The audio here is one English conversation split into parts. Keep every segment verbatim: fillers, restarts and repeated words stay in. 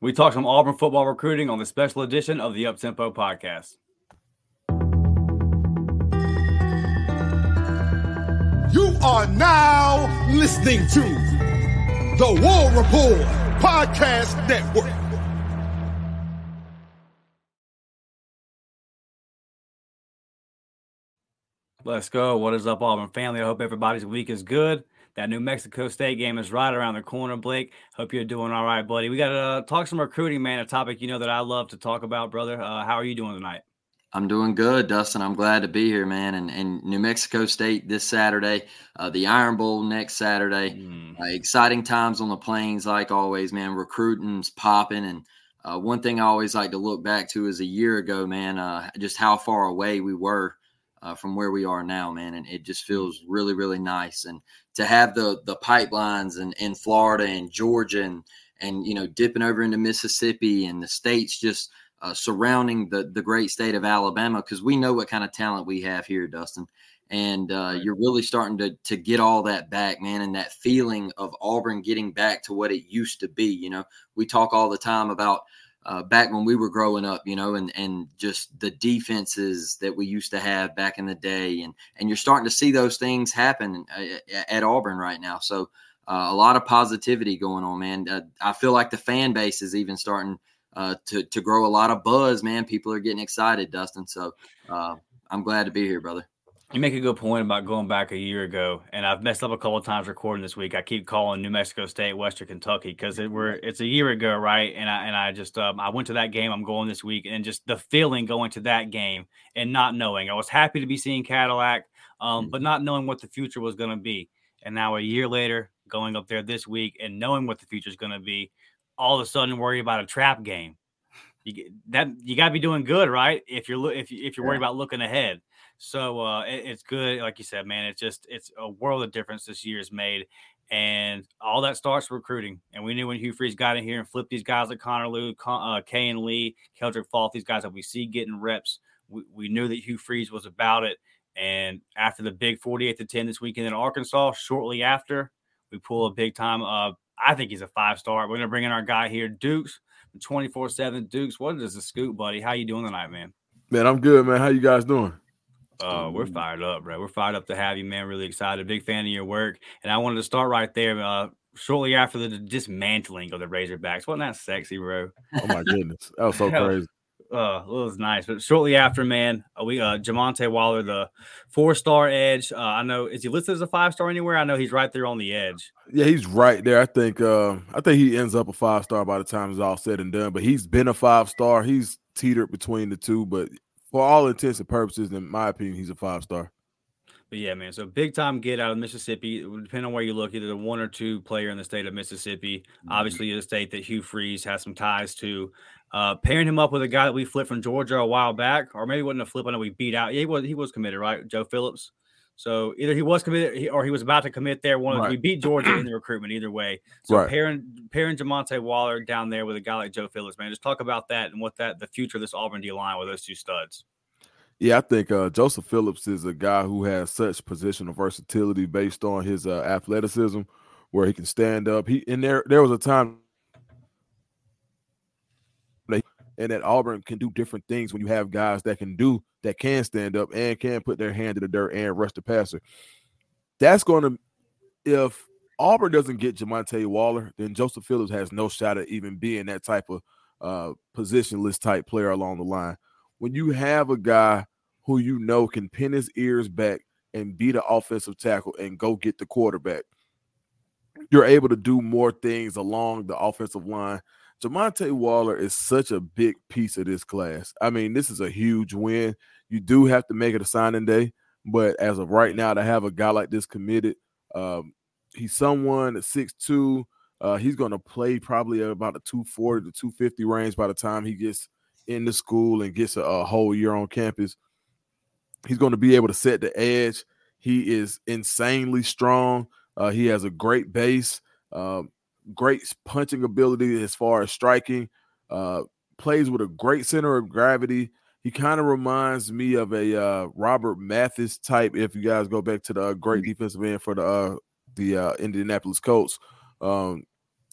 We talked some Auburn football recruiting on the special edition of the Uptempo Podcast. You are now listening to the War Report Podcast Network. Let's go. What is up, Auburn family? I hope everybody's week is good. That New Mexico State game is right around the corner, Blake. Hope you're doing all right, buddy. We got to uh, talk some recruiting, man, a topic you know that I love to talk about, brother. Uh, how are you doing tonight? I'm doing good, Dustin. I'm glad to be here, man. And, and New Mexico State this Saturday, uh, the Iron Bowl next Saturday. Mm. Uh, exciting times on the plains, like always, man. Recruiting's popping. And uh, one thing I always like to look back to is a year ago, man, uh, just how far away we were Uh, from where we are now, man. And it just feels really, really nice. And to have the the pipelines in, in Florida and Georgia and, and, you know, dipping over into Mississippi and the states just uh, surrounding the, the great state of Alabama, because we know what kind of talent we have here, Dustin. And uh, you're really starting to to get all that back, man, and that feeling of Auburn getting back to what it used to be. You know, we talk all the time about Uh, back when we were growing up, you know, and and just the defenses that we used to have back in the day. And and you're starting to see those things happen uh, at Auburn right now. So uh, a lot of positivity going on, man. Uh, I feel like the fan base is even starting uh, to, to grow a lot of buzz, man. People are getting excited, Dustin. So uh, I'm glad to be here, brother. You make a good point about going back a year ago, and I've messed up a couple of times recording this week. I keep calling New Mexico State Western Kentucky because it were it's a year ago, right? And I and I just um, I went to that game. I'm going this week, and just the feeling going to that game and not knowing. I was happy to be seeing Cadillac, um, but not knowing what the future was going to be. And now a year later, going up there this week and knowing what the future is going to be, all of a sudden worry about a trap game. You get, that you got to be doing good, right? If you're if if you're worried about looking ahead. So uh, it, it's good. Like you said, man, it's just it's a world of difference this year is made. And all that starts recruiting. And we knew when Hugh Freeze got in here and flipped these guys like Connor Lou, Con- uh, Kay and Lee, Keldrick Falk, these guys that we see getting reps. We, we knew that Hugh Freeze was about it. And after the big forty-eight to ten this weekend in Arkansas, shortly after, we pull a big time. Uh, I think he's a five-star. We're going to bring in our guy here, Dukes, twenty-four seven. Dukes, what is the scoop, buddy? How you doing tonight, man? Man, I'm good, man. How you guys doing? Uh, we're fired up, bro. We're fired up to have you, man. Really excited. Big fan of your work. And I wanted to start right there uh, shortly after the dismantling of the Razorbacks. Wasn't that sexy, bro? Oh, my goodness. That was so crazy. Uh, it was nice. But shortly after, man, we uh, Jamonte Waller, the four-star edge. Uh, I know – is he listed as a five-star anywhere? I know he's right there on the edge. Yeah, he's right there. I think uh, I think he ends up a five-star by the time it's all said and done. But he's been a five-star. He's teetered between the two, but – for all intents and purposes, in my opinion, he's a five-star. But, yeah, man, so big-time get out of Mississippi. Depending on where you look, either the one or two player in the state of Mississippi. Mm-hmm. Obviously, a state that Hugh Freeze has some ties to. Uh, pairing him up with a guy that we flipped from Georgia a while back, or maybe wasn't a flip. I know we beat out. Yeah, he was, he was committed, right, Joe Phillips? So either he was committed or he was about to commit there. One of right. We beat Georgia in the recruitment either way. So right. pairing pairing Jamonte Waller down there with a guy like Joe Phillips, man, just talk about that and what that the future of this Auburn D line with those two studs. Yeah, I think uh, Joseph Phillips is a guy who has such positional versatility based on his uh, athleticism, where he can stand up. He and there there was a time. And that Auburn can do different things when you have guys that can do that can stand up and can put their hand in the dirt and rush the passer. That's going to, if Auburn doesn't get Jamonte Waller, then Joseph Phillips has no shot at even being that type of uh, positionless type player along the line. When you have a guy who you know can pin his ears back and beat an offensive tackle and go get the quarterback, you're able to do more things along the offensive line. Jamonte Waller is such a big piece of this class. I mean, this is a huge win. You do have to make it a signing day, but as of right now, to have a guy like this committed, um, he's someone at six two, Uh, he's going to play probably about the two forty to two fifty range by the time he gets into school and gets a, a whole year on campus. He's going to be able to set the edge. He is insanely strong. Uh, he has a great base, uh, great punching ability as far as striking, uh, plays with a great center of gravity. He kind of reminds me of a uh, Robert Mathis type, if you guys go back to the great defensive end for the uh, the uh, Indianapolis Colts. Um,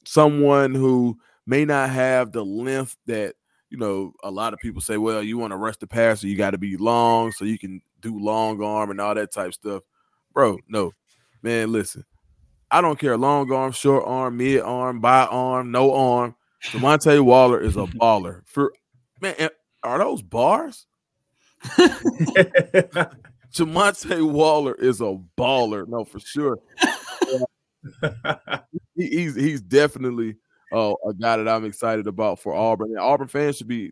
someone who may not have the length that, you know, a lot of people say, well, you want to rush the passer, you got to be long so you can do long arm and all that type stuff. Bro, no. Man, listen, I don't care. Long arm, short arm, mid arm, by arm, no arm. Devontae Waller is a baller. For man, are those bars? Devontae Waller is a baller. No, for sure. he, he's he's definitely uh, a guy that I'm excited about for Auburn. And Auburn fans should be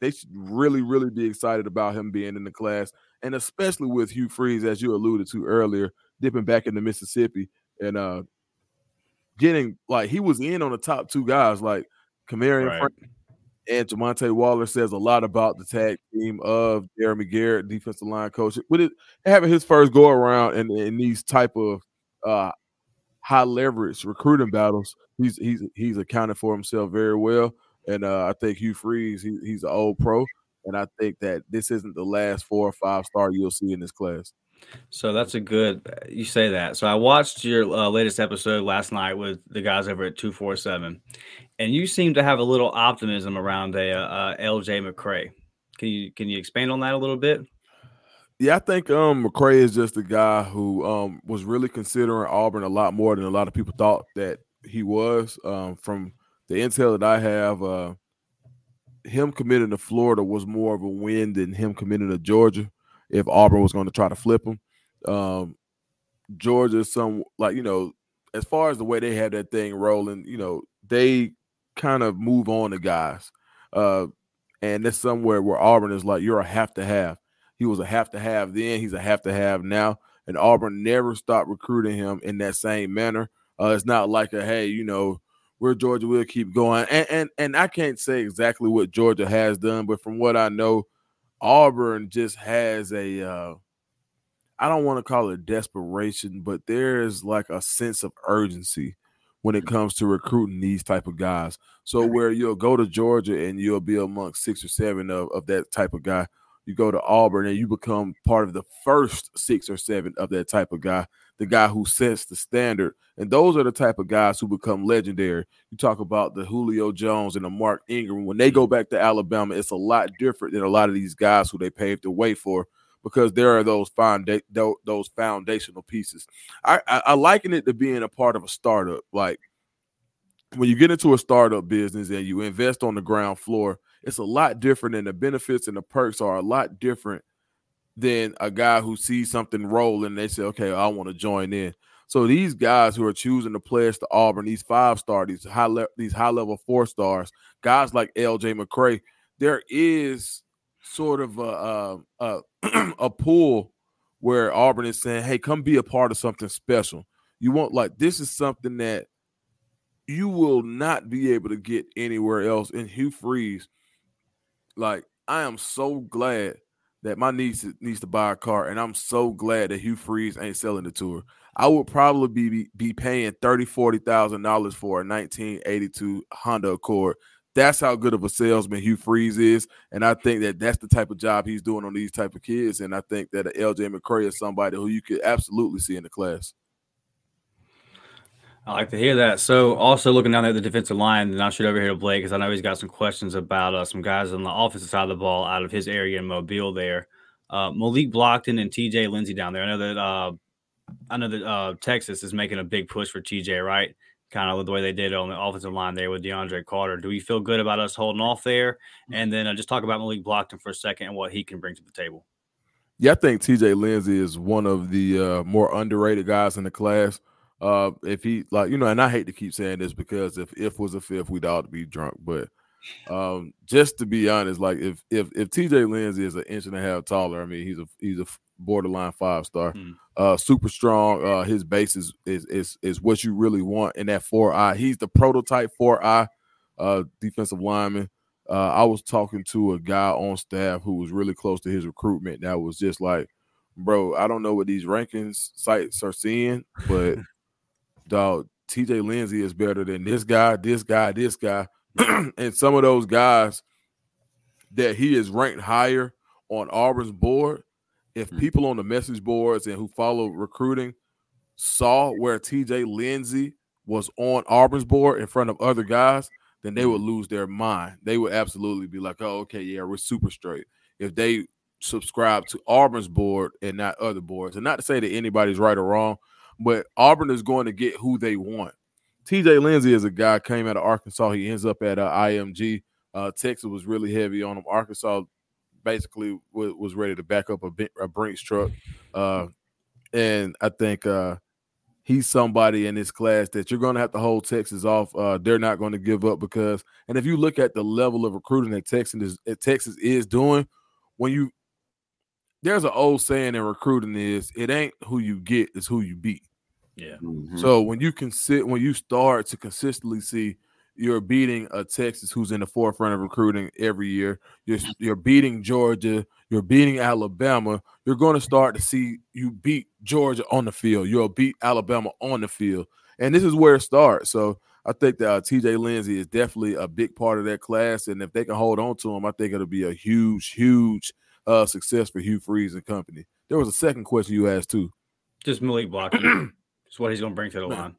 they should really, really be excited about him being in the class, and especially with Hugh Freeze, as you alluded to earlier, dipping back into Mississippi and uh, getting like he was in on the top two guys like Kamarian right. Franklin and Javonte Waller says a lot about the tag team of Jeremy Garrett, defensive line coach, with it having his first go around in, in these type of uh, high leverage recruiting battles. He's he's he's accounted for himself very well, and uh, I think Hugh Freeze he, he's an old pro, and I think that this isn't the last four or five star you'll see in this class. So that's a good – you say that. So I watched your uh, latest episode last night with the guys over at two forty-seven, and you seem to have a little optimism around a uh, L J McCray. Can you can you expand on that a little bit? Yeah, I think um, McCray is just a guy who um, was really considering Auburn a lot more than a lot of people thought that he was. Um, from the intel that I have, uh, him committing to Florida was more of a win than him committing to Georgia. If Auburn was going to try to flip him, um, Georgia, some like, you know, as far as the way they had that thing rolling, you know, they kind of move on to guys. Uh, and that's somewhere where Auburn is like, you're a have to have. He was a have to have then. He's a have to have now. And Auburn never stopped recruiting him in that same manner. Uh, it's not like a, hey, you know, we're Georgia, we'll keep going. And, and, and I can't say exactly what Georgia has done, but from what I know, Auburn just has a, uh, I don't want to call it desperation, but there is like a sense of urgency when it comes to recruiting these type of guys. So where you'll go to Georgia and you'll be amongst six or seven of, of that type of guy, you go to Auburn and you become part of the first six or seven of that type of guy, the guy who sets the standard. And those are the type of guys who become legendary. You talk about the Julio Jones and the Mark Ingram. When they go back to Alabama, it's a lot different than a lot of these guys who they paved the way for, because there are those founda- those foundational pieces. I, I, I liken it to being a part of a startup. Like when you get into a startup business and you invest on the ground floor, it's a lot different, and the benefits and the perks are a lot different than a guy who sees something roll and they say, okay, I want to join in. So these guys who are choosing to pledge to Auburn, these five-star, these high le- these high-level four-stars, guys like L J McCray, there is sort of a, a, a, a pull where Auburn is saying, hey, come be a part of something special. You want, like, this is something that you will not be able to get anywhere else. And Hugh Freeze, like, I am so glad that my niece needs to buy a car, and I'm so glad that Hugh Freeze ain't selling it to her. I would probably be be paying thirty thousand dollars, forty thousand dollars for a nineteen eighty-two Honda Accord. That's how good of a salesman Hugh Freeze is, and I think that that's the type of job he's doing on these type of kids, and I think that L J McCray is somebody who you could absolutely see in the class. I like to hear that. So also looking down there at the defensive line, and I'll shoot over here to Blake because I know he's got some questions about uh, some guys on the offensive side of the ball out of his area in Mobile there. Uh, Malik Blockton and T J Lindsey down there. I know that uh, I know that uh, Texas is making a big push for T J, right? Kind of the way they did on the offensive line there with DeAndre Carter. Do we feel good about us holding off there? And then uh, just talk about Malik Blockton for a second and what he can bring to the table. Yeah, I think T J Lindsey is one of the uh, more underrated guys in the class. Uh, if he like, you know, and I hate to keep saying this because if if was a fifth, we'd all be drunk. But um, just to be honest, like if if if T J Lindsey is an inch and a half taller, I mean he's a he's a borderline five star. Mm. Uh, super strong. Uh, his base is, is is is what you really want in that four eye. He's the prototype four eye uh, defensive lineman. Uh, I was talking to a guy on staff who was really close to his recruitment. That was just like, bro, I don't know what these rankings sites are seeing, but dog, T J Lindsey is better than this guy, this guy, this guy, and some of those guys that he is ranked higher on Auburn's board. If people on the message boards and who follow recruiting saw where T J Lindsey was on Auburn's board in front of other guys, then they would lose their mind. They would absolutely be like, oh, okay, yeah, we're super straight. If they subscribe to Auburn's board and not other boards, and not to say that anybody's right or wrong, but Auburn is going to get who they want. T J Lindsey is a guy, came out of Arkansas. He ends up at uh, I M G. Uh, Texas was really heavy on him. Arkansas basically w- was ready to back up a, B- a Brinks truck. Uh, and I think uh, – he's somebody in this class that you're going to have to hold Texas off. Uh, they're not going to give up because, and if you look at the level of recruiting that Texas is, that Texas is doing, when you, there's an old saying in recruiting is, it ain't who you get, it's who you beat. Yeah. Mm-hmm. So when you can sit, when you start to consistently see you're beating a Texas who's in the forefront of recruiting every year, you're, you're beating Georgia, you're beating Alabama, you're going to start to see you beat Georgia on the field. You'll beat Alabama on the field. And this is where it starts. So I think that uh, T J Lindsey is definitely a big part of that class. And if they can hold on to him, I think it'll be a huge, huge uh, success for Hugh Freeze and company. There was a second question you asked too. Just Malik blocking. Just what he's going to bring to the line.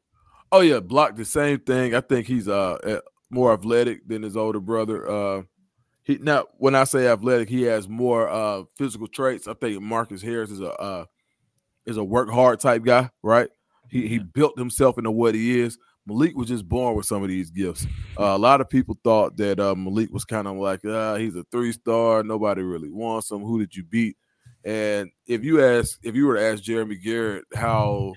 Oh, yeah, block the same thing. I think he's uh, more athletic than his older brother. Uh He now, when I say athletic, he has more uh, physical traits. I think Marcus Harris is a uh, is a work hard type guy, right? He he built himself into what he is. Malik was just born with some of these gifts. Uh, a lot of people thought that uh, Malik was kind of like, ah, he's a three star. Nobody really wants him. Who did you beat? And if you ask, if you were to ask Jeremy Garrett how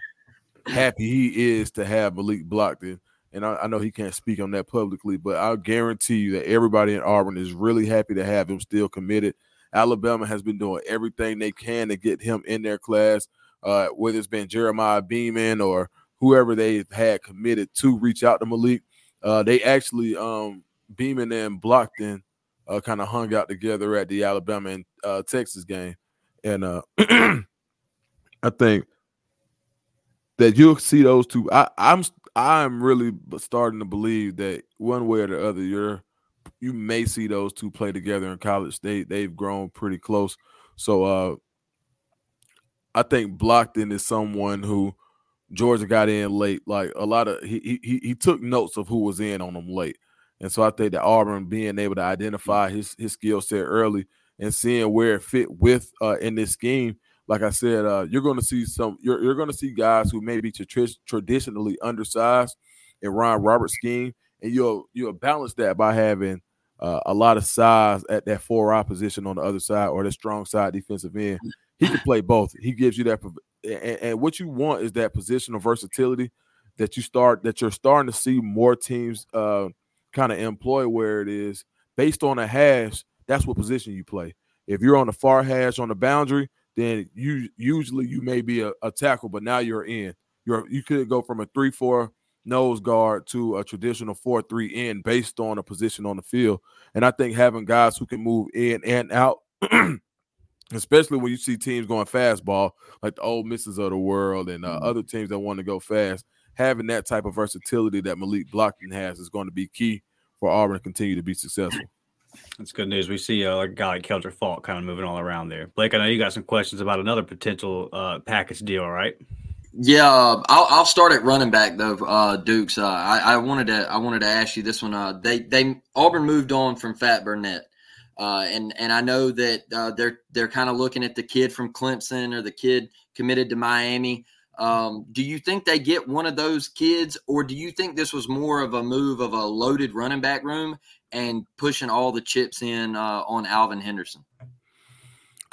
happy he is to have Malik blocked in. And I, I know he can't speak on that publicly, but I'll guarantee you that everybody in Auburn is really happy to have him still committed. Alabama has been doing everything they can to get him in their class, uh, whether it's been Jeremiah Beeman or whoever they've had committed to reach out to Malik. Uh, they actually, um, Beeman and Blockton uh, kind of hung out together at the Alabama and uh, Texas game. And uh, I think that you'll see those two. I, I'm I'm really starting to believe that one way or the other, you're, you may see those two play together in college. They, they've grown pretty close. So uh, I think Blockton is someone who Georgia got in late. Like a lot of – he he he took notes of who was in on them late. And so I think that Auburn being able to identify his, his skill set early and seeing where it fit with uh, in this scheme, like I said, uh, you're going to see some. You're you're going to see guys who may be tra- traditionally undersized in Ron Roberts' scheme, and you'll you'll balance that by having uh, a lot of size at that four-eye position on the other side or the strong side defensive end. He can play both. He gives you that, and, and what you want is that positional versatility that you start that you're starting to see more teams uh, kind of employ. Where it is based on a hash, that's what position you play. If you're on the far hash on the boundary, then you usually you may be a, a tackle, but now you're in. You're you could go from a three four nose guard to a traditional four three end based on a position on the field. And I think having guys who can move in and out, especially when you see teams going fastball, like the Ole Misses of the world and uh, other teams that want to go fast, having that type of versatility that Malik Blockton has is going to be key for Auburn to continue to be successful. That's good news. We see uh, a guy like Keldrick Falk kind of moving all around there. Blake, I know you got some questions about another potential uh, package deal, right? Yeah, uh, I'll, I'll start at running back though. Uh, Dukes, uh, I, I wanted to I wanted to ask you this one. Uh, they they Auburn moved on from Fat Burnett, uh, and and I know that uh, they're they're kind of looking at the kid from Clemson or the kid committed to Miami. Um, do you think they get one of those kids, or do you think this was more of a move of a loaded running back room and pushing all the chips in uh, on Alvin Henderson?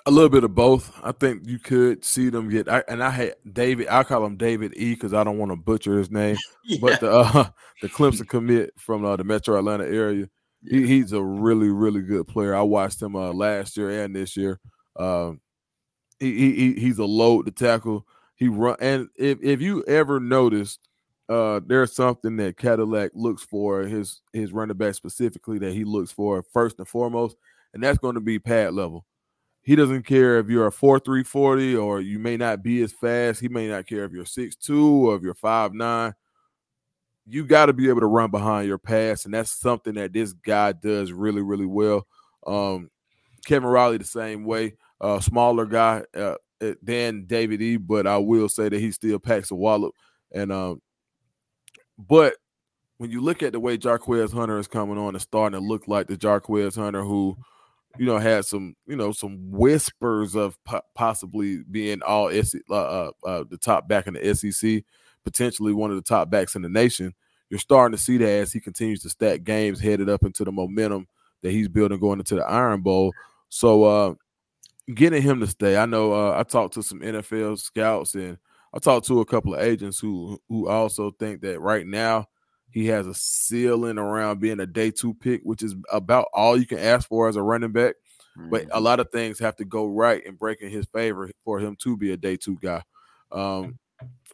A little bit of both. I think you could see them get. I, and I had David. I call him David E. because I don't want to butcher his name. Yeah. But the uh, the Clemson commit from uh, the Metro Atlanta area, yeah. he, he's a really really good player. I watched him uh, last year and this year. Um, he, he he's a load to tackle. He run, and if, if you ever noticed, uh, there's something that Cadillac looks for, his his running back specifically, that he looks for first and foremost, and that's going to be pad level. He doesn't care if you're a four three forty or you may not be as fast. He may not care if you're six two or if you're five nine. You got to be able to run behind your pass, and that's something that this guy does really, really well. Um, Kevin Riley the same way, uh, smaller guy uh, than David E., but I will say that he still packs a wallop. And um, but when you look at the way Jarquez Hunter is coming on and starting to look like the Jarquez Hunter who – you know, had some, you know, some whispers of po- possibly being all S- uh, uh, uh, the top back in the S E C, potentially one of the top backs in the nation. You're starting to see that as he continues to stack games, headed up into the momentum that he's building going into the Iron Bowl. So uh, getting him to stay. I know uh, I talked to some N F L scouts, and I talked to a couple of agents who who also think that right now he has a ceiling around being a day two pick, which is about all you can ask for as a running back. Mm-hmm. But a lot of things have to go right and break in his favor for him to be a day two guy. Um,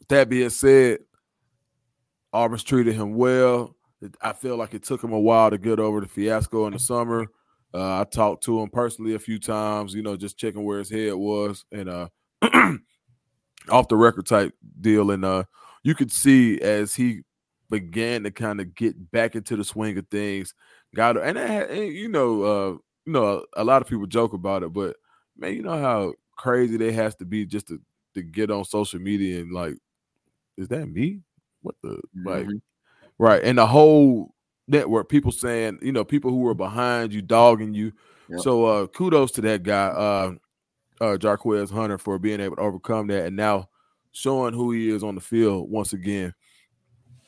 that being said, Auburn's treated him well. I feel like it took him a while to get over the fiasco in the summer. Uh, I talked to him personally a few times, you know, just checking where his head was and uh, off the record type deal. And uh, you could see as he began to kind of get back into the swing of things. Got and, and you know, uh, you know, a, a lot of people joke about it, but man, you know how crazy they has to be just to, to get on social media and like, is that me? What the like, mm-hmm. Right? And the whole network, people saying, you know, people who were behind you, dogging you. Yep. So uh, kudos to that guy, uh, uh, Jarquez Hunter, for being able to overcome that and now showing who he is on the field once again.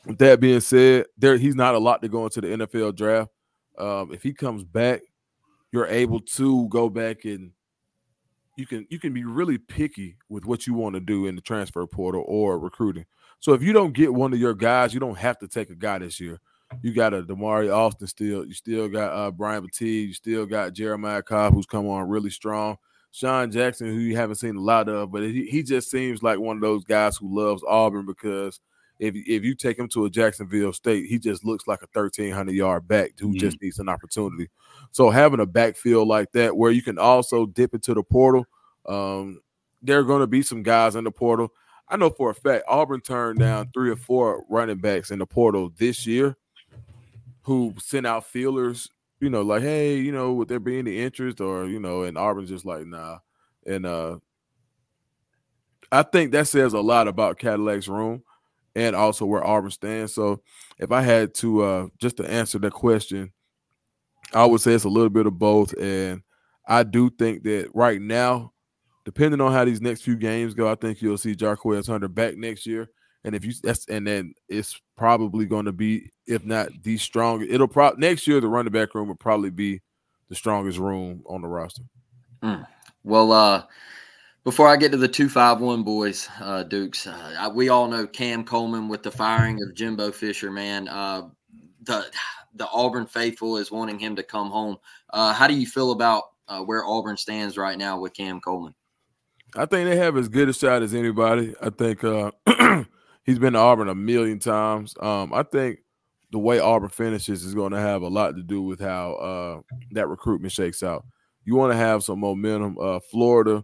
With that being said, there he's not a lot to go into the N F L draft. Um, if he comes back, you're able to go back and you can you can be really picky with what you want to do in the transfer portal or recruiting. So if you don't get one of your guys, you don't have to take a guy this year. You got a Damari Austin still. You still got uh, Brian Batiste. You still got Jeremiah Cobb, who's come on really strong. Sean Jackson, who you haven't seen a lot of, but he, he just seems like one of those guys who loves Auburn because – If if you take him to a Jacksonville State, he just looks like a thirteen hundred yard back who mm-hmm. just needs an opportunity. So having a backfield like that where you can also dip into the portal, um, there are going to be some guys in the portal. I know for a fact Auburn turned down three or four running backs in the portal this year who sent out feelers, you know, like, hey, you know, would there be any interest or, you know, and Auburn's just like, nah. And uh, I think that says a lot about Cadillac's room. And also where Auburn stands. So if I had to uh, just to answer that question, I would say it's a little bit of both. And I do think that right now, depending on how these next few games go, I think you'll see Jarquez Hunter back next year. And if you that's and then it's probably going to be, if not the strongest, it'll probably next year the running back room will probably be the strongest room on the roster. Mm. Well, uh, before I get to the two five one boys, uh, Dukes, uh, I, we all know Cam Coleman with the firing of Jimbo Fisher, man. Uh, the the Auburn faithful is wanting him to come home. Uh, how do you feel about uh, where Auburn stands right now with Cam Coleman? I think they have as good a shot as anybody. I think uh, he's been to Auburn a million times. Um, I think the way Auburn finishes is going to have a lot to do with how uh, that recruitment shakes out. You want to have some momentum. Uh, Florida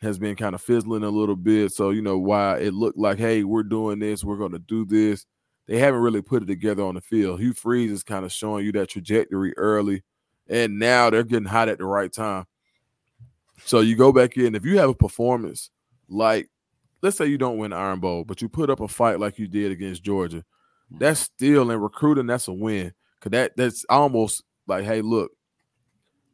has been kind of fizzling a little bit. So, you know, why it looked like, hey, we're doing this, we're going to do this. They haven't really put it together on the field. Hugh Freeze is kind of showing you that trajectory early, and now they're getting hot at the right time. So you go back in. If you have a performance like, let's say you don't win Iron Bowl, but you put up a fight like you did against Georgia, that's still in recruiting, that's a win. Because that, that's almost like, hey, look,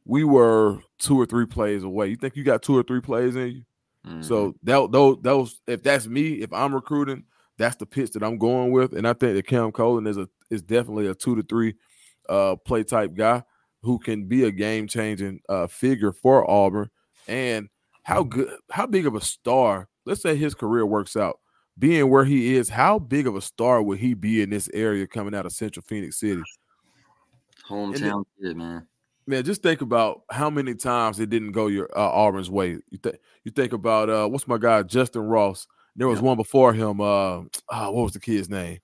we were two or three plays away. You think you got two or three plays in you? Mm-hmm. So that those, those, if that's me, if I'm recruiting, that's the pitch that I'm going with. And I think that Cam Coleman is a is definitely a two to three uh, play type guy who can be a game changing uh, figure for Auburn. And how good, how big of a star? Let's say his career works out, being where he is. How big of a star would he be in this area coming out of Central Phoenix City? Hometown kid, man. Man, just think about how many times it didn't go your uh, Auburn's way. You, th- you think about uh, what's my guy, Justin Ross. There was yeah. one before him. Uh, oh, what was the kid's name?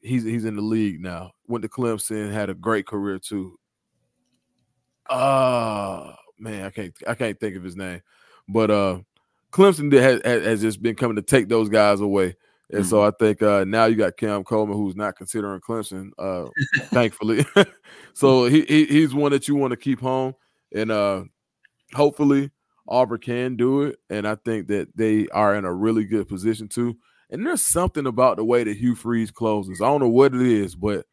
He's he's in the league now. Went to Clemson, had a great career too. Ah, uh, man, I can't I can't think of his name. But uh, Clemson did, has, has just been coming to take those guys away. And mm-hmm. so I think uh, now you got Cam Coleman, who's not considering Clemson, uh, thankfully. So he, he he's one that you want to keep home, and uh, hopefully Auburn can do it. And I think that they are in a really good position too. And there's something about the way that Hugh Freeze closes. I don't know what it is, but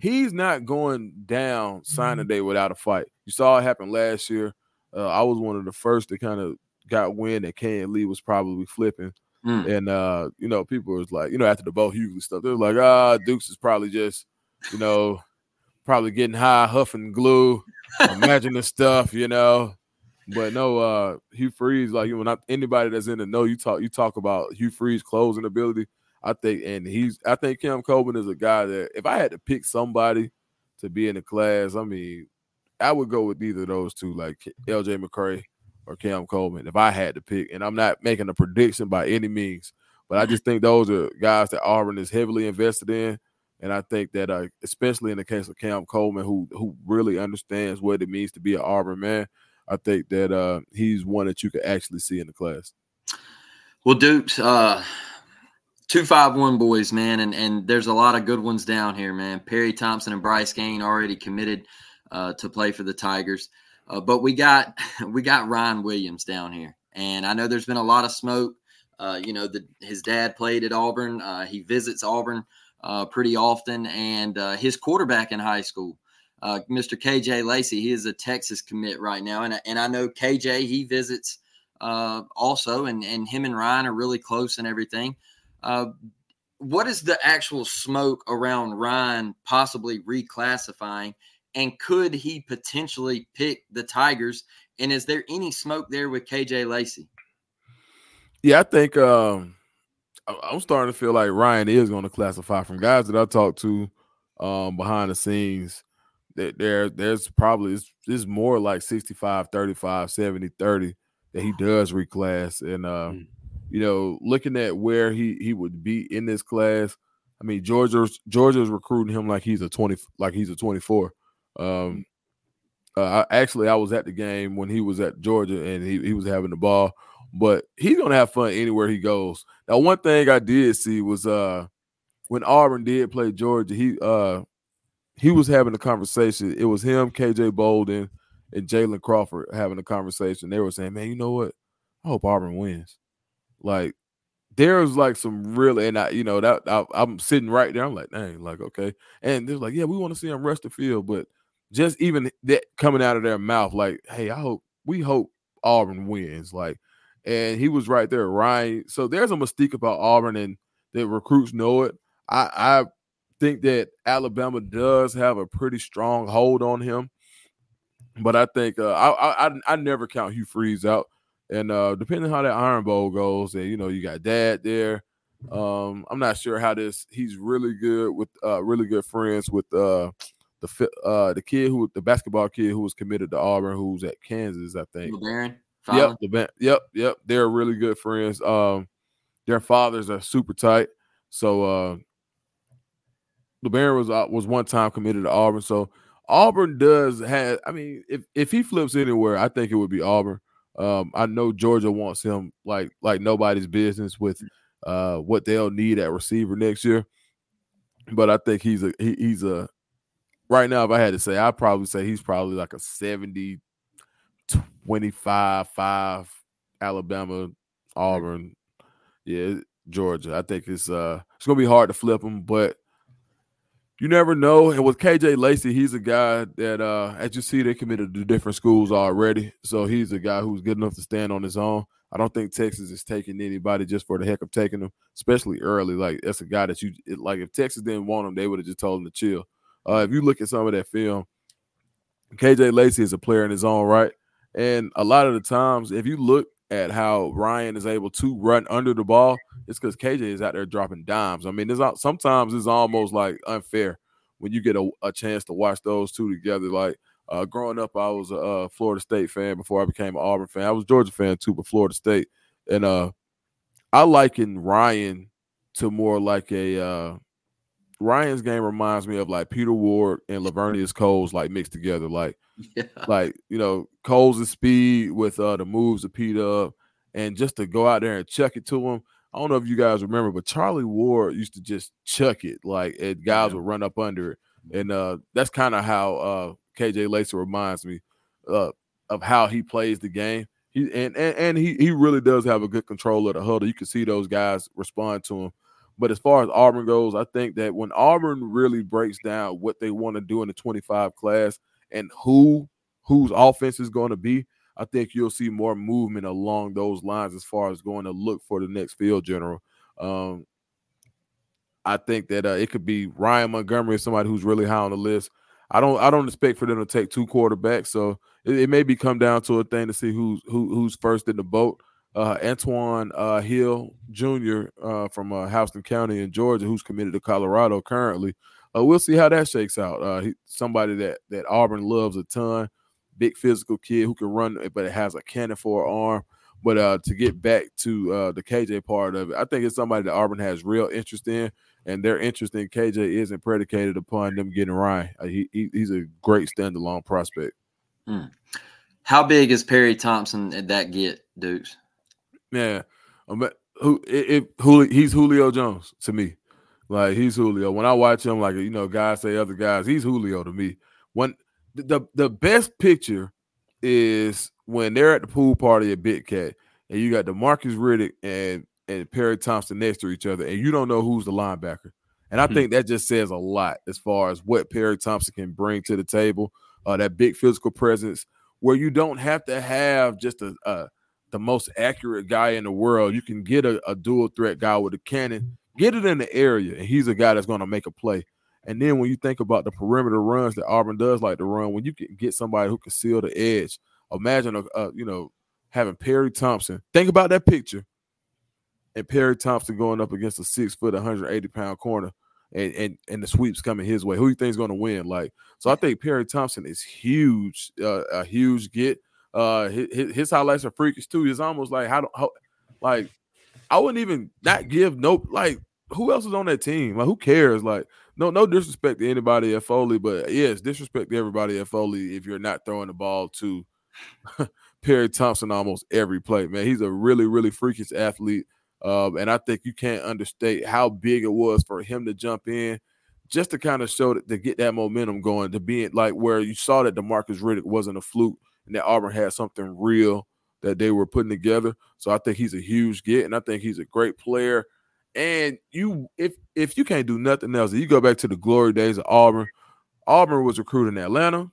he's not going down signing day without a fight. You saw it happen last year. Uh, I was one of the first that kind of got wind that K and Lee was probably flipping. Mm. And, uh, you know, people was like, you know, after the Bo Hughley stuff, they were like, ah, Dukes is probably just, you know, probably getting high, huffing glue, imagining stuff, you know. But, no, uh, Hugh Freeze, like, you know, not anybody that's in the know, you talk you talk about Hugh Freeze closing ability, I think. And he's I think Cam Coleman is a guy that if I had to pick somebody to be in the class, I mean, I would go with either of those two, like L J McCray or Cam Coleman, if I had to pick. And I'm not making a prediction by any means, but I just think those are guys that Auburn is heavily invested in. And I think that, uh, especially in the case of Cam Coleman, who who really understands what it means to be an Auburn man, I think that uh, he's one that you could actually see in the class. Well, Dukes, uh, two five one boys, man, and, and there's a lot of good ones down here, man. Perry Thompson and Bryce Gain already committed uh, to play for the Tigers. Uh, but we got we got Ryan Williams down here, and I know there's been a lot of smoke. Uh, you know, the, his dad played at Auburn. Uh, he visits Auburn uh, pretty often, and uh, his quarterback in high school, uh, Mister K J Lacey, he is a Texas commit right now, and and I know K J, he visits uh, also, and and him and Ryan are really close and everything. Uh, what is the actual smoke around Ryan possibly reclassifying? And could he potentially pick the Tigers? And is there any smoke there with K J Lacey? Yeah, I think um, I'm starting to feel like Ryan is going to classify. From guys that I talked to um, behind the scenes, that there, there's probably it's, it's more like sixty-five, thirty-five, seventy, thirty that he does reclass. And, uh, mm. you know, looking at where he, he would be in this class, I mean, Georgia's, Georgia's recruiting him like he's a twenty, like he's a twenty-four. Um, uh, I, actually, I was at the game when he was at Georgia, and he, he was having the ball. But he's gonna have fun anywhere he goes. Now, one thing I did see was uh, when Auburn did play Georgia, he uh, he was having a conversation. It was him, K J Bolden, and Jalen Crawford having a conversation. They were saying, "Man, you know what? I hope Auburn wins." Like, there's like some really, and I, you know, that I, I'm sitting right there. I'm like, "Dang, like okay." And they're like, "Yeah, we want to see him rush the field," but just even that coming out of their mouth, like, hey, I hope we hope Auburn wins. Like, and he was right there, Ryan. So there's a mystique about Auburn, and the recruits know it. I, I think that Alabama does have a pretty strong hold on him, but I think uh, I, I I never count Hugh Freeze out. And uh, depending on how that Iron Bowl goes, and you know, you got Dad there. Um, I'm not sure how this. He's really good with uh, really good friends with. Uh, The uh the kid who the basketball kid who was committed to Auburn, who's at Kansas, I think. LeBaron, yep, LeBaron, yep, yep. They're really good friends. Um, their fathers are super tight. So uh, LeBaron was uh, was one time committed to Auburn. So Auburn does have. I mean, if if he flips anywhere, I think it would be Auburn. Um, I know Georgia wants him like like nobody's business with uh what they'll need at receiver next year. But I think he's a he, he's a right now, if I had to say, I'd probably say he's probably like a seventy, twenty-five, five Alabama, Auburn, yeah, Georgia. I think it's uh, it's going to be hard to flip him, but you never know. And with K J Lacey, he's a guy that, uh, as you see, they committed to different schools already. So he's a guy who's good enough to stand on his own. I don't think Texas is taking anybody just for the heck of taking them, especially early. Like, that's a guy that you – like, if Texas didn't want him, they would have just told him to chill. Uh, if you look at some of that film, K J Lacey is a player in his own right. And a lot of the times, if you look at how Ryan is able to run under the ball, it's because K J is out there dropping dimes. I mean, it's not, sometimes it's almost like unfair when you get a, a chance to watch those two together. Like, Uh, growing up, I was a uh, Florida State fan before I became an Auburn fan. I was a Georgia fan too, but Florida State. And uh, I liken Ryan to more like a uh, – Ryan's game reminds me of like Peter Ward and Lavernius Coles like mixed together. Like, yeah. like you know, Coles' speed with uh, the moves of Peter up and just to go out there and chuck it to him. I don't know if you guys remember, but Charlie Ward used to just chuck it. Like, and guys yeah. would run up under it. And uh, that's kind of how uh, K J Lacy reminds me uh, of how he plays the game. He and, and and he he really does have a good control of the huddle. You can see those guys respond to him. But as far as Auburn goes, I think that when Auburn really breaks down what they want to do in the twenty-five class and who whose offense is going to be, I think you'll see more movement along those lines as far as going to look for the next field general. Um, I think that uh, it could be Ryan Montgomery, somebody who's really high on the list. I don't I don't expect for them to take two quarterbacks, so it, it may be come down to a thing to see who's who, who's first in the boat. Uh, Antoine uh, Hill Junior uh, from uh, Houston County in Georgia, who's committed to Colorado currently. Uh, we'll see how that shakes out. Uh, he, somebody that, that Auburn loves a ton, big physical kid who can run, but it has a cannon for an arm. But uh, to get back to uh, the K J part of it, I think it's somebody that Auburn has real interest in. And their interest in K J isn't predicated upon them getting Ryan. He, he he's a great standalone prospect. Hmm. How big is Perry Thompson at that get, Dukes? Yeah, um, who it, it, he's Julio Jones to me. Like he's Julio. When I watch him, like you know, guys say other guys, he's Julio to me. When the the best picture is when they're at the pool party at Big Cat, and you got DeMarcus Riddick and. and Perry Thompson next to each other, and you don't know who's the linebacker. And I mm-hmm. think that just says a lot as far as what Perry Thompson can bring to the table, uh, that big physical presence where you don't have to have just a, a the most accurate guy in the world. You can get a, a dual threat guy with a cannon, get it in the area, and he's a guy that's going to make a play. And then when you think about the perimeter runs that Auburn does like to run, when you can get somebody who can seal the edge, imagine, a, a, you know, having Perry Thompson. Think about that picture. And Perry Thompson going up against a six foot, one hundred eighty pound corner, and and and the sweeps coming his way. Who do you think is going to win? Like, so I think Perry Thompson is huge, uh, a huge get. Uh, his, his highlights are freakish too. It's almost like how, how, like, I wouldn't even not give no like who else is on that team? Like, who cares? Like, no, no disrespect to anybody at Foley, but yes, disrespect to everybody at Foley if you're not throwing the ball to Perry Thompson almost every play. Man, he's a really, really freakish athlete. Um, and I think you can't understate how big it was for him to jump in just to kind of show that to get that momentum going, to be like where you saw that DeMarcus Riddick wasn't a fluke and that Auburn had something real that they were putting together. So I think he's a huge get, and I think he's a great player. And you, if if you can't do nothing else, you go back to the glory days of Auburn. Auburn was recruiting Atlanta,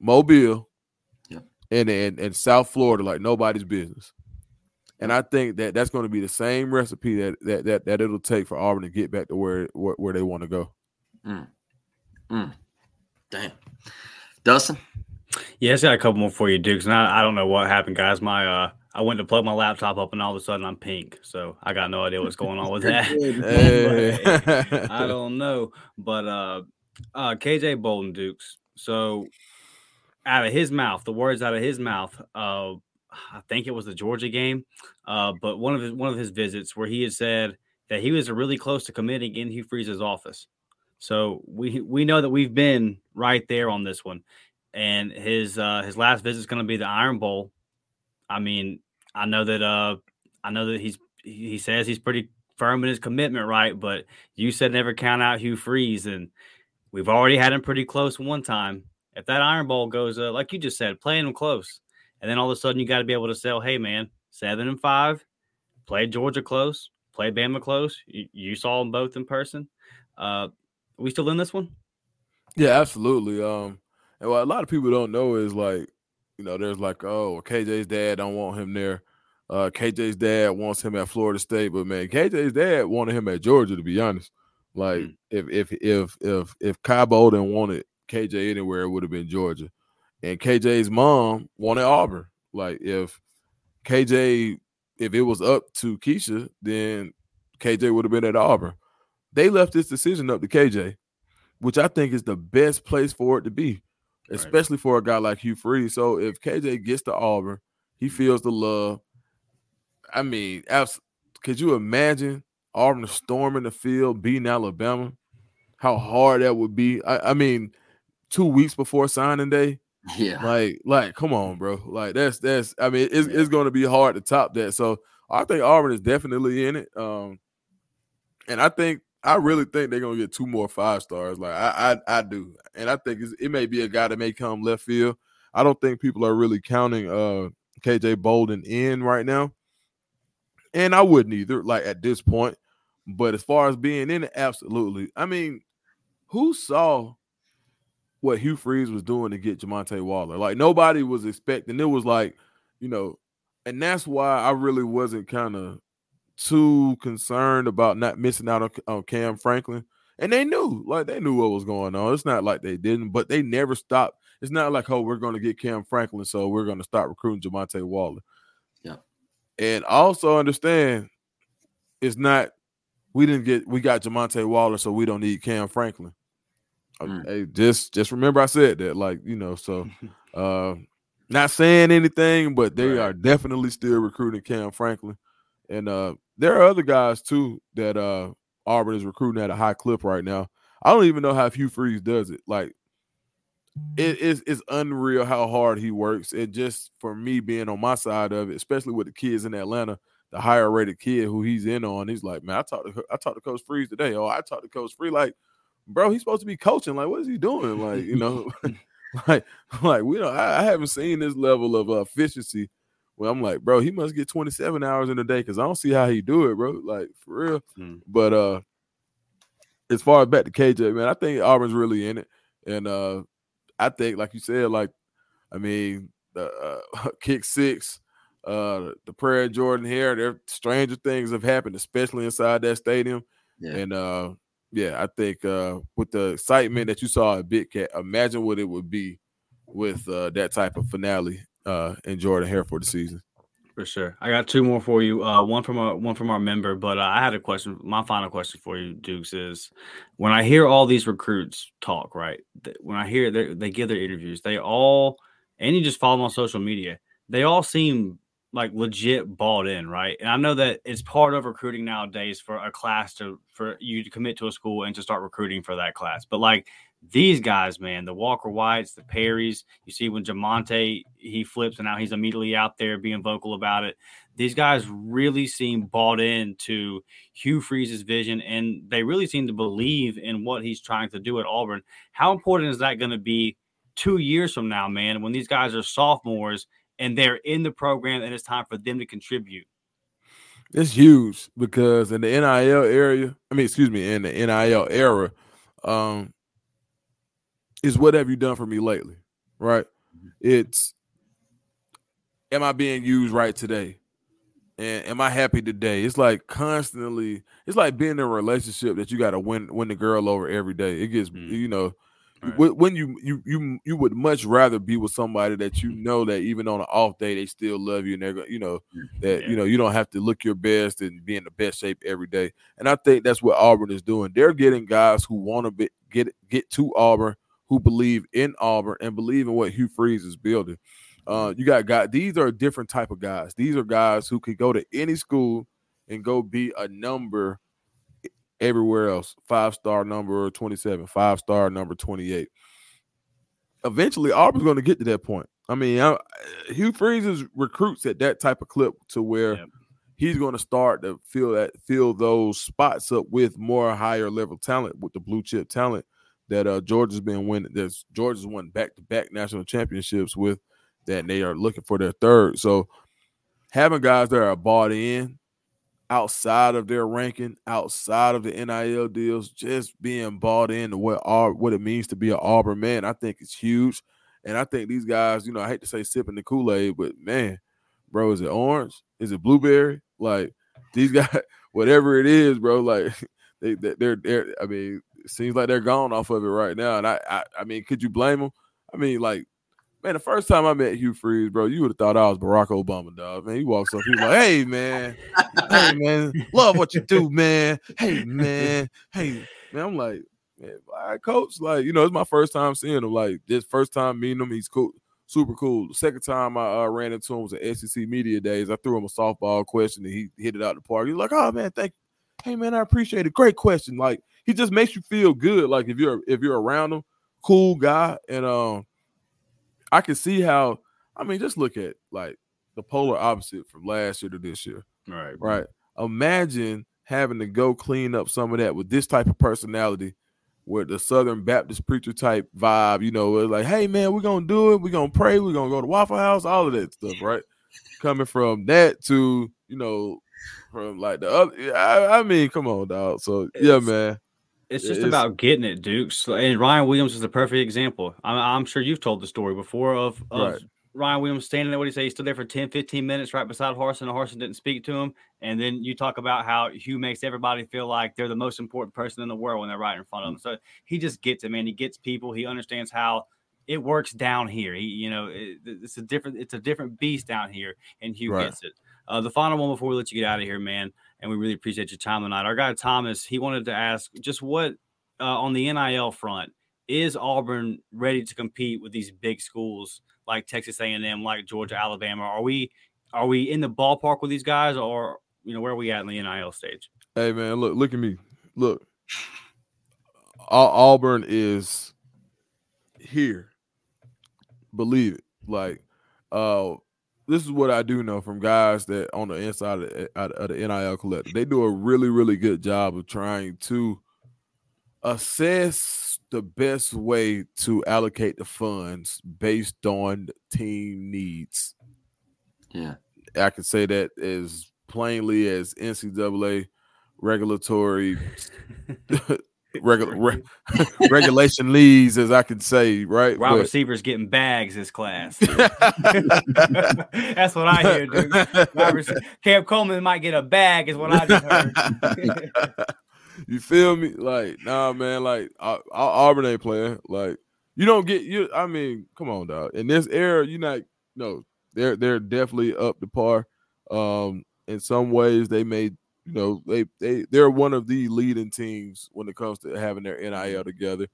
Mobile, yeah. and, and and South Florida like nobody's business. And I think that that's going to be the same recipe that that that, that it'll take for Auburn to get back to where where, where they want to go. Mm. Mm. Damn. Dustin? Yeah, it's got a couple more for you, Dukes. And I, I don't know what happened, guys. My uh, I went to plug my laptop up, and all of a sudden I'm pink. So I got no idea what's going on with that. Hey. I don't know. But uh, uh, K J Bolden, Dukes. So out of his mouth, the words out of his mouth, uh, I think it was the Georgia game, uh, but one of his one of his visits where he had said that he was really close to committing in Hugh Freeze's office. So we we know that we've been right there on this one, and his uh, his last visit is going to be the Iron Bowl. I mean, I know that uh, I know that he's he says he's pretty firm in his commitment, right? But you said never count out Hugh Freeze, and we've already had him pretty close one time. If that Iron Bowl goes, uh, like you just said, playing him close. And then all of a sudden, you got to be able to sell, hey, man, seven and five, play Georgia close, play Bama close. You, you saw them both in person. Uh, are we still in this one? Yeah, absolutely. Um, and what a lot of people don't know is, like, you know, there's like, oh, K J's dad don't want him there. Uh, K J's dad wants him at Florida State. But, man, K J's dad wanted him at Georgia, to be honest. Like, mm-hmm. if if if if if Kai Bolden wanted K J anywhere, it would have been Georgia. And K J's mom wanted Auburn. Like, if K J, if it was up to Keisha, then K J would have been at Auburn. They left this decision up to K J, which I think is the best place for it to be. especially right. for a guy like Hugh Freeze. So if K J gets to Auburn, he feels the love. I mean, abs- could you imagine Auburn storming the field, beating Alabama? How hard that would be. I, I mean, two weeks before signing day. Yeah. Like, like, come on, bro. Like, that's, that's, I mean, it's, yeah. it's going to be hard to top that. So I think Auburn is definitely in it. Um, and I think, I really think they're going to get two more five stars. Like, I, I, I do. And I think it's, it may be a guy that may come left field. I don't think people are really counting uh, K J Bolden in right now. And I wouldn't either, like, at this point. But as far as being in it, absolutely. I mean, who saw what Hugh Freeze was doing to get Jamonte Waller? Like, nobody was expecting. It was like, you know, and that's why I really wasn't kind of too concerned about not missing out on, on Cam Franklin. And they knew. Like, they knew what was going on. It's not like they didn't, but they never stopped. It's not like, oh, we're going to get Cam Franklin, so we're going to start recruiting Jamonte Waller. Yeah. And also understand it's not we didn't get we got Jamonte Waller, so we don't need Cam Franklin. Mm. Hey, just just remember I said that, like, you know, so uh, not saying anything, but they right. are definitely still recruiting Cam Franklin. And uh, there are other guys, too, that uh, Auburn is recruiting at a high clip right now. I don't even know how Hugh Freeze does it. Like, it, it's, it's unreal how hard he works. And just for me being on my side of it, especially with the kids in Atlanta, the higher-rated kid who he's in on, he's like, man, I talked to I talked to Coach Freeze today. Oh, I talked to Coach Freeze, like, bro, he's supposed to be coaching. Like, what is he doing? Like, you know, like, like we don't. I, I haven't seen this level of uh, efficiency. Well, I'm like, bro, he must get twenty-seven hours in a day because I don't see how he do it, bro. Like, for real. Mm. But uh, as far as back to K J, man, I think Auburn's really in it, and uh, I think, like you said, like, I mean, the uh, kick six, uh, the prayer of Jordan Hare, there stranger things have happened, especially inside that stadium, yeah. and uh. Yeah, I think uh, with the excitement that you saw at Big Cat, imagine what it would be with uh, that type of finale uh, in Jordan Hare for the season. For sure. I got two more for you, uh, one from our, one from our member, but uh, I had a question. My final question for you, Dukes, is when I hear all these recruits talk, right, th- when I hear they, they give their interviews, they all – and you just follow them on social media. They all seem – like legit bought in, right? And I know that it's part of recruiting nowadays for a class to for you to commit to a school and to start recruiting for that class. But like these guys, man, the Walker Whites, the Perrys, you see when Jamonte, he flips and now he's immediately out there being vocal about it. These guys really seem bought in to Hugh Freeze's vision, and they really seem to believe in what he's trying to do at Auburn. How important is that going to be two years from now, man, when these guys are sophomores and they're in the program, and it's time for them to contribute? It's huge because in the N I L area, I mean, excuse me, in the N I L era, um, is what have you done for me lately, right? It's, am I being used right today? And am I happy today? It's like constantly, it's like being in a relationship that you got to win win the girl over every day. It gets, mm-hmm. you know, right. When you, you you you would much rather be with somebody that you know that even on an off day they still love you, and they're you know that yeah. you know you don't have to look your best and be in the best shape every day. And I think that's what Auburn is doing. They're getting guys who want to be, get get to Auburn, who believe in Auburn and believe in what Hugh Freeze is building. Uh, you got guys. These are a different type of guys. These are guys who could go to any school and go be a number everywhere else, five-star number twenty-seven, five-star number twenty-eight. Eventually, Auburn's going to get to that point. I mean, I, Hugh Freeze recruits at that type of clip to where yep. he's going to start to fill that fill those spots up with more higher-level talent, with the blue-chip talent that uh, Georgia's been winning. That's Georgia's won back-to-back national championships with, that they are looking for their third. So having guys that are bought in, outside of their ranking, outside of the N I L deals, just being bought into what what it means to be an Auburn man, I think it's huge. And I think these guys, you know, I hate to say sipping the Kool-Aid, but man, bro, is it orange? Is it blueberry? Like these guys, whatever it is, bro, like they, they're, they're, I mean, it seems like they're gone off of it right now. And I, I, I mean, could you blame them? I mean, like, man, the first time I met Hugh Freeze, bro, you would have thought I was Barack Obama, dog. Man, he walks up, he's like, "Hey, man, hey, man, love what you do, man. Hey, man, hey, man." I'm like, man, all right, coach, like, you know, it's my first time seeing him. Like, this first time meeting him, he's cool, super cool. The second time I uh, ran into him was at S E C Media Days. I threw him a softball question, and he hit it out the park. He's like, oh, man, thank you. Hey, man, I appreciate it. Great question. Like, he just makes you feel good, like, if you're if you're around him. Cool guy. And um, I can see how, I mean, just look at, like, the polar opposite from last year to this year. Right. Right. Imagine having to go clean up some of that with this type of personality, with the Southern Baptist preacher type vibe, you know, it's like, hey, man, we're going to do it. We're going to pray. We're going to go to Waffle House, all of that stuff, right? Coming from that to, you know, from like the other, I, I mean, come on, dog. So, it's, yeah, man. It's just it's, about getting it, Dukes. And Ryan Williams is the perfect example. I'm, I'm sure you've told the story before of, of right. Ryan Williams standing there. What do you say? He stood there for ten, fifteen minutes right beside Harsin, and Harsin didn't speak to him. And then you talk about how Hugh makes everybody feel like they're the most important person in the world when they're right in front of him. So he just gets it, man. He gets people. He understands how it works down here. He, you know, it, it's a different, it's a different beast down here, and Hugh right. gets it. Uh, the final one before we let you get out of here, man, and we really appreciate your time tonight. Our guy Thomas, he wanted to ask just what uh, on the N I L front, is Auburn ready to compete with these big schools like Texas A and M, like Georgia, Alabama? Are we are we in the ballpark with these guys, or, you know, where are we at in the N I L stage? Hey, man, look, look at me. Look, Auburn is here. Believe it. Like, uh, this is what I do know from guys that on the inside of the, of the N I L collective. They do a really, really good job of trying to assess the best way to allocate the funds based on team needs. Yeah. I can say that as plainly as N C double A regulatory regu- re- regulation leads, as I can say, right? Wide receivers getting bags this class. That's what I hear, dude. Rec- Cam Coleman might get a bag is what I just heard. You feel me? Like, nah, man, like, I, I, Auburn ain't playing. Like, you don't get, you. I mean, come on, dog. In this era, you're not, no, they're, they're definitely up to par. Um, in some ways, they may, you know, they, they, they're one of the leading teams when it comes to having their N I L together.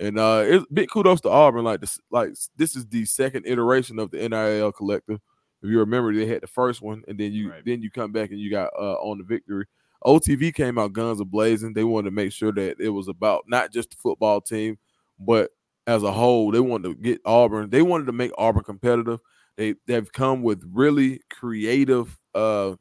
And uh, it's big kudos to Auburn. Like, this, like, this is the second iteration of the N I L collective. If you remember, they had the first one, and then you, right. then you come back and you got uh, on the victory. O T V came out guns a-blazing. They wanted to make sure that it was about not just the football team, but as a whole. They wanted to get Auburn. They wanted to make Auburn competitive. They, they've come with really creative uh,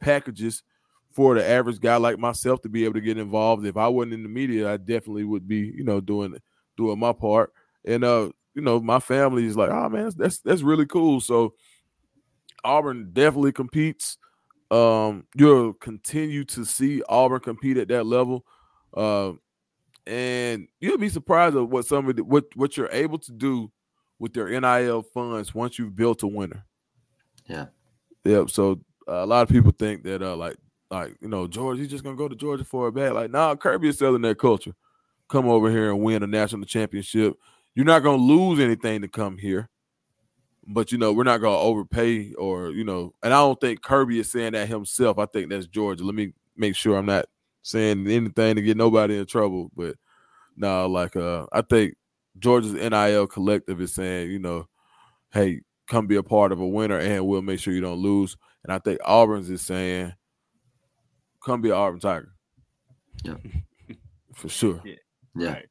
packages for the average guy like myself to be able to get involved. If I wasn't in the media, I definitely would be, you know, doing doing my part. And, uh, you know, my family is like, oh, man, that's, that's, that's really cool. So Auburn definitely competes. Um, you'll continue to see Auburn compete at that level, uh, and you'll be surprised at what some of the, what what you're able to do with their N I L funds once you've built a winner. Yeah, yeah. So uh, a lot of people think that uh, like like you know, Georgia, he's just gonna go to Georgia for a bag. Like, nah, Kirby is selling that culture. Come over here and win a national championship. You're not gonna lose anything to come here. But, you know, we're not going to overpay or, you know, and I don't think Kirby is saying that himself. I think that's Georgia. Let me make sure I'm not saying anything to get nobody in trouble. But, no, like, uh, I think Georgia's N I L collective is saying, you know, hey, come be a part of a winner and we'll make sure you don't lose. And I think Auburn's is saying, come be an Auburn Tiger. Yeah. For sure. Yeah. yeah. Right.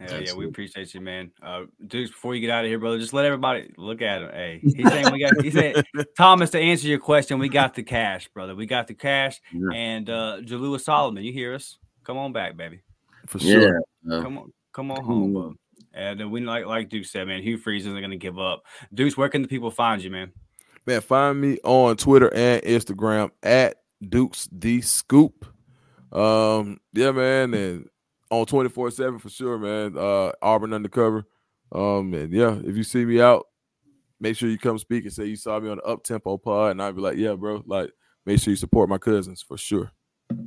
Hell yeah, we appreciate you, man. Uh, Dukes, before you get out of here, brother, just let everybody look at him. Hey, he's saying we got. He said, Thomas, to answer your question, we got the cash, brother. We got the cash, yeah. and uh, Jalua Solomon, you hear us? Come on back, baby. For sure. Yeah. Come on, come on home, bro. And then we like, like Duke said, man, Hugh Freeze isn't going to give up. Dukes, where can the people find you, man? Man, find me on Twitter and Instagram at Dukes D Scoop. Um, yeah, man, and. On twenty-four seven for sure, man. Uh, Auburn Undercover. Um, and yeah, if you see me out, make sure you come speak and say you saw me on the Up-Tempo pod, and I'd be like, yeah, bro, like, make sure you support my cousins for sure.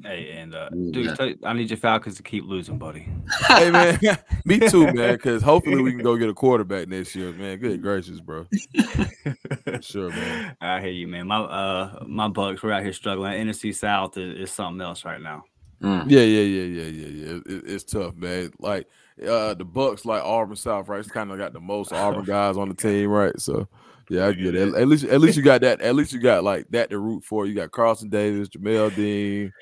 Hey, and uh, dude, tell you, I need your Falcons to keep losing, buddy. Hey, man, me too, man, because hopefully we can go get a quarterback next year, man. Good gracious, bro. Sure, man. I hear you, man. My uh, my Bucks, we're out here struggling. N F C South is, is something else right now. Mm. Yeah, yeah, yeah, yeah, yeah, yeah. It, it's tough, man. Like uh, the Bucks, like Auburn South, right? It's kind of got the most Auburn guys on the team, right? So yeah, I get it. At least, at least you got that. At least you got like that to root for. You got Carlson Davis, Jamel Dean,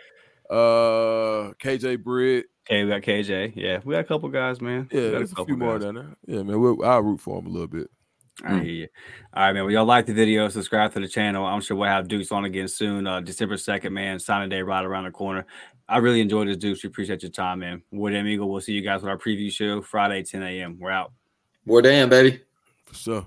uh, K J Britt. Okay, we got K J. Yeah, we got a couple guys, man. Yeah, we got a, couple a few guys. more than that. Yeah, man. We'll, I'll root for them a little bit. I hear you. All right, man. Well, y'all like the video, subscribe to the channel. I'm sure we'll have Deuce on again soon. Uh, December second, man. Signing day right around the corner. I really enjoyed this, Deuce. We appreciate your time, man. Word Damn Eagle. We'll see you guys with our preview show Friday, ten a.m. We're out. Word Damn, baby. For sure.